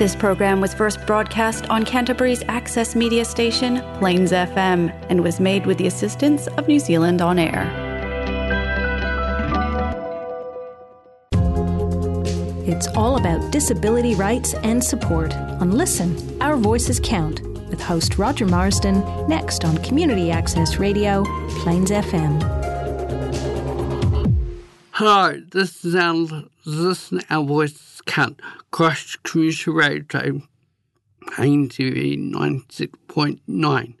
This program was first broadcast on Canterbury's access media station, Plains FM, and was made with the assistance of New Zealand On Air. It's all about disability rights and support on Listen, Our Voices Count, with host Roger Marsden, next on Community Access Radio, Plains FM. Hello, this is our Listen, Our Voices Count, Christ's Community Radio, ANZV 96.9,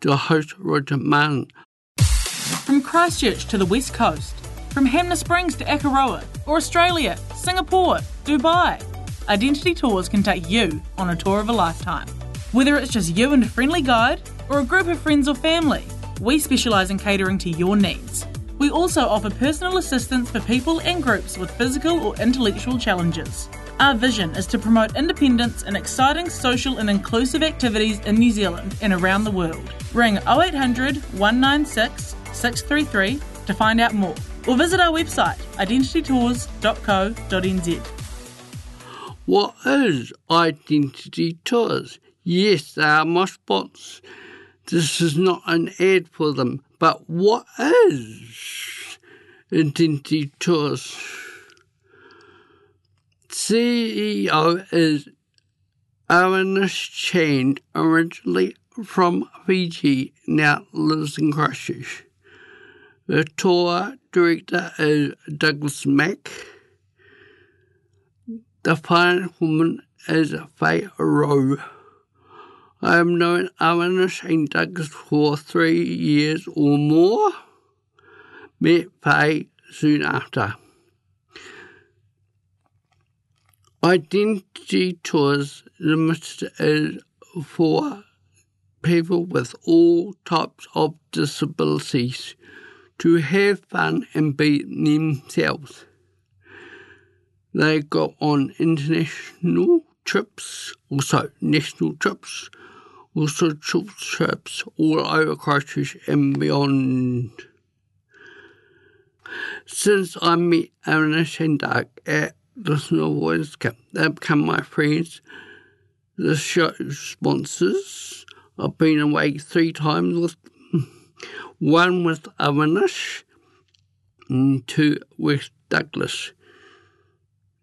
to host Roger Martin. From Christchurch to the West Coast, from Hamner Springs to Akaroa, or Australia, Singapore, Dubai, Identity Tours can take you on a tour of a lifetime. Whether it's just you and a friendly guide, or a group of friends or family, we specialise in catering to your needs. We also offer personal assistance for people and groups with physical or intellectual challenges. Our vision is to promote independence and exciting social and inclusive activities in New Zealand and around the world. Ring 0800 196 633 to find out more, or visit our website identitytours.co.nz. What is Identity Tours? Yes, they are my sponsors. This is not an ad for them, but what is Identity Tours? CEO is Arminoush Chain, originally from Fiji, now lives in Christchurch. The tour director is Douglas Mack. The finance woman is Faye Rowe. I have known Arminoush and Douglas for 3 years or more. Met Faye soon after. Identity Tours Limited is for people with all types of disabilities to have fun and be themselves. They go on international trips, also national trips, also trips all over Christchurch and beyond. Since I met Arminoush and Doug at Listen Our Voices Count, they've become my friends, the show sponsors. I've been away 3 times with them. One with Arminoush and 2 with Douglas.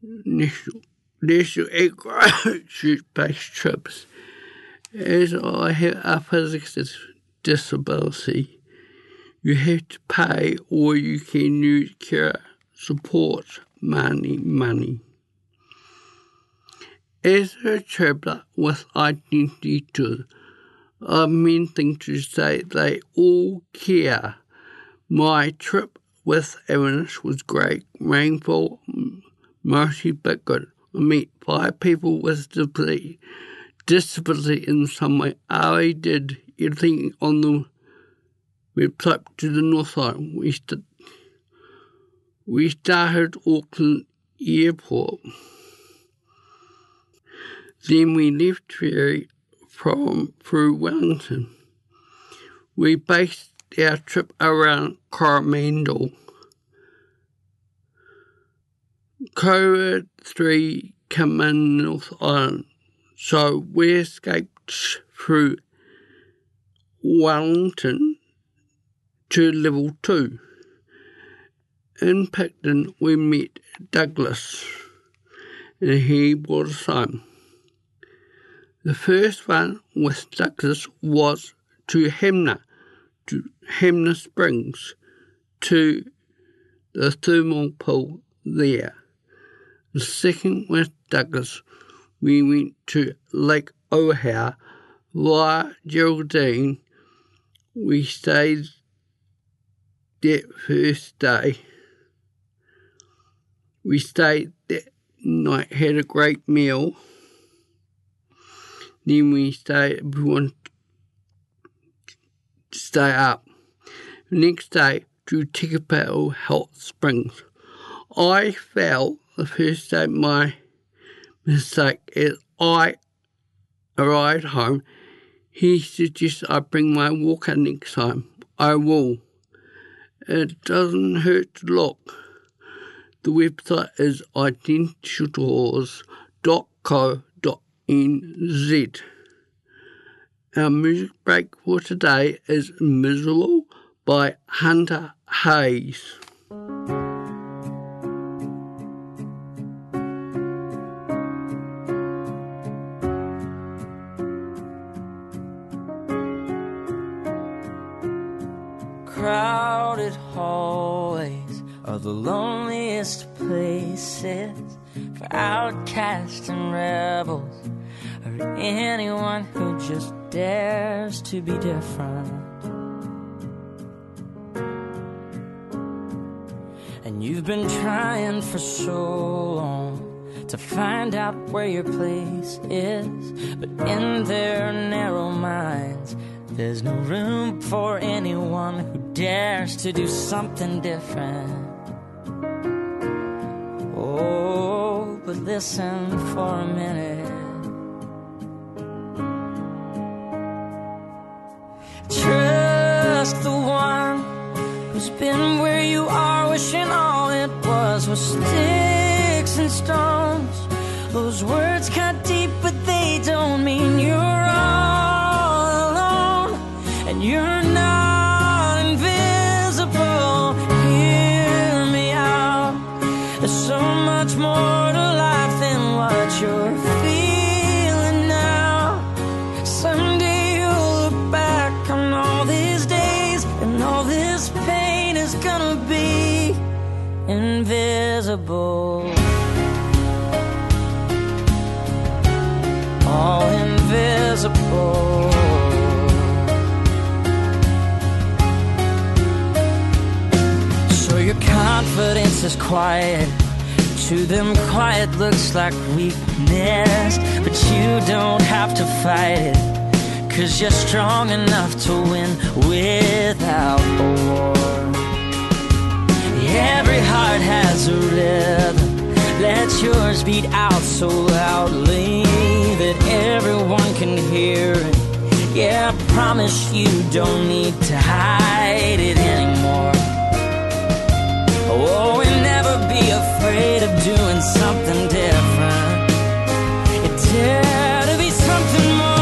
National Agri-based trips. As I have a physical disability, you have to pay or you can use care support money. As a traveller with Identity Tours, I mean thing to say they all care. My trip with Arminoush was great. Rainfall, mostly but good. I met 5 people with disability in some way. I did everything on the website to the North Island. We started Auckland Airport. Then we left ferry through Wellington. We based our trip around Coromandel. COVID-3 came in North Island, so we escaped through Wellington to Level 2. In Picton, we met Douglas, and he brought us home. The first one with Douglas was to Hamner Springs, to the thermal pool there. The second with Douglas, we went to Lake O'Hara via Geraldine. We stayed that first day. We stayed that night, had a great meal. Then we stayed up. Next day to Tuckapoe Hot Springs. I felt the first day my mistake is I arrived home. He suggests I bring my walker next time. I will. It doesn't hurt to look. The website is identitytours.co.nz. NZ. Our music break for today is Miserable by Hunter Hayes. Crowded hallways are the loneliest places for outcasts and rebels, or anyone who just dares to be different. And you've been trying for so long to find out where your place is, but in their narrow minds there's no room for anyone who dares to do something different. Oh, but listen for a minute. Trust the one who's been where you are, wishing all it was sticks and stones. Those words cut deep, but they don't mean you're all alone. And you're not invisible. Hear me out. There's so much more to life than what you're feeling now. Someday you'll look back on all these days, and all this pain is gonna be invisible. All invisible. So your confidence is quiet. To them, quiet looks like weakness, but you don't have to fight it, 'cause you're strong enough to win without a war. Every heart has a rhythm. Let yours beat out so loudly that everyone can hear it. Yeah, I promise you don't need to hide it anymore. Oh, and never be afraid of doing something different. It's dare to be something more.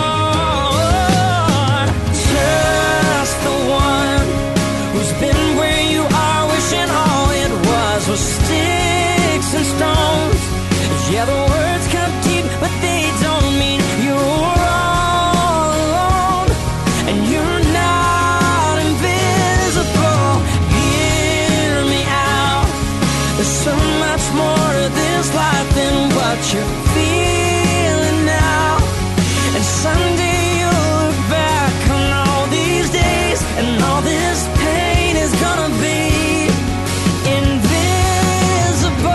Just the one who's been where you are, wishing all it was sticks and stones. Yeah, the words come deep, but they don't mean you're all alone. And you're not invisible. Hear me out. There's so much more to this life than what you're feeling now. And someday you'll look back on all these days, and all this pain is gonna be invisible.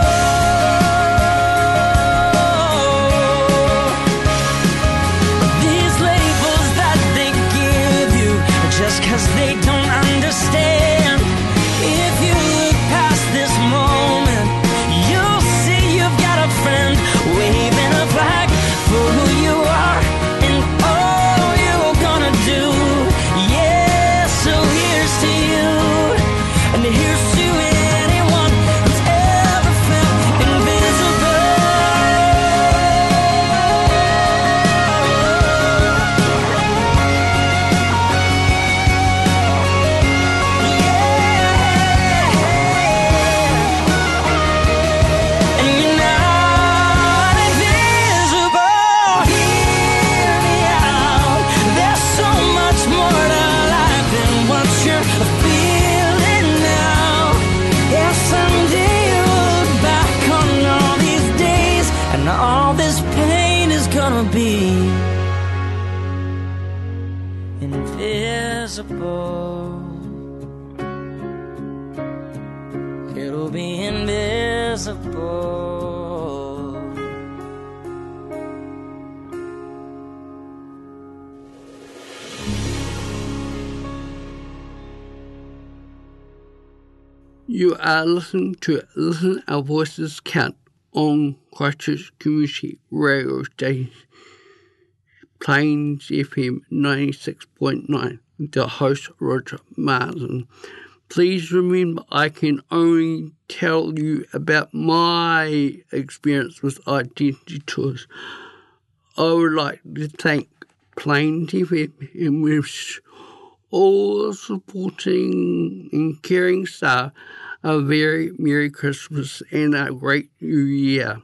They don't understand. If you look past this moment, you'll see you've got a friend waving a flag for who you are and all you're gonna do. Yeah, so here's to you, and here's to anyone who's ever felt invisible. It'll be invisible. You are listening to Listen Our Voices Count on Christchurch Community Radio Station, Plains FM 96.9. The host, Roger Martin. Please remember, I can only tell you about my experience with Identity Tours. I would like to thank Plains FM with all the supporting and caring staff. A very Merry Christmas and a great New Year.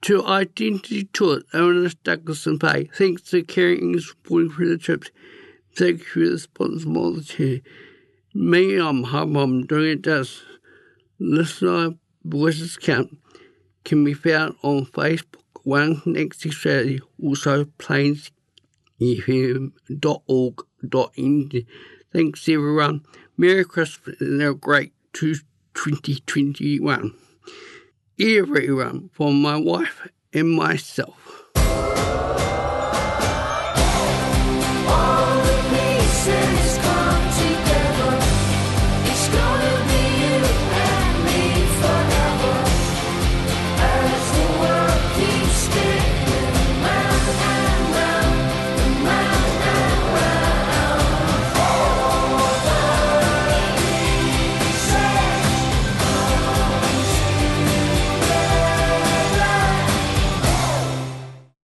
To Identity Tours, owners Douglas and Faye, thanks for caring and supporting for the trips. Thanks for the sponsorship. Me, I'm home, I'm doing it does. Listener voices count can be found on Facebook, One Connect Australia, also plainsfm.org.nz. Thanks everyone. Merry Christmas and a great 2021. Everyone, for my wife and myself.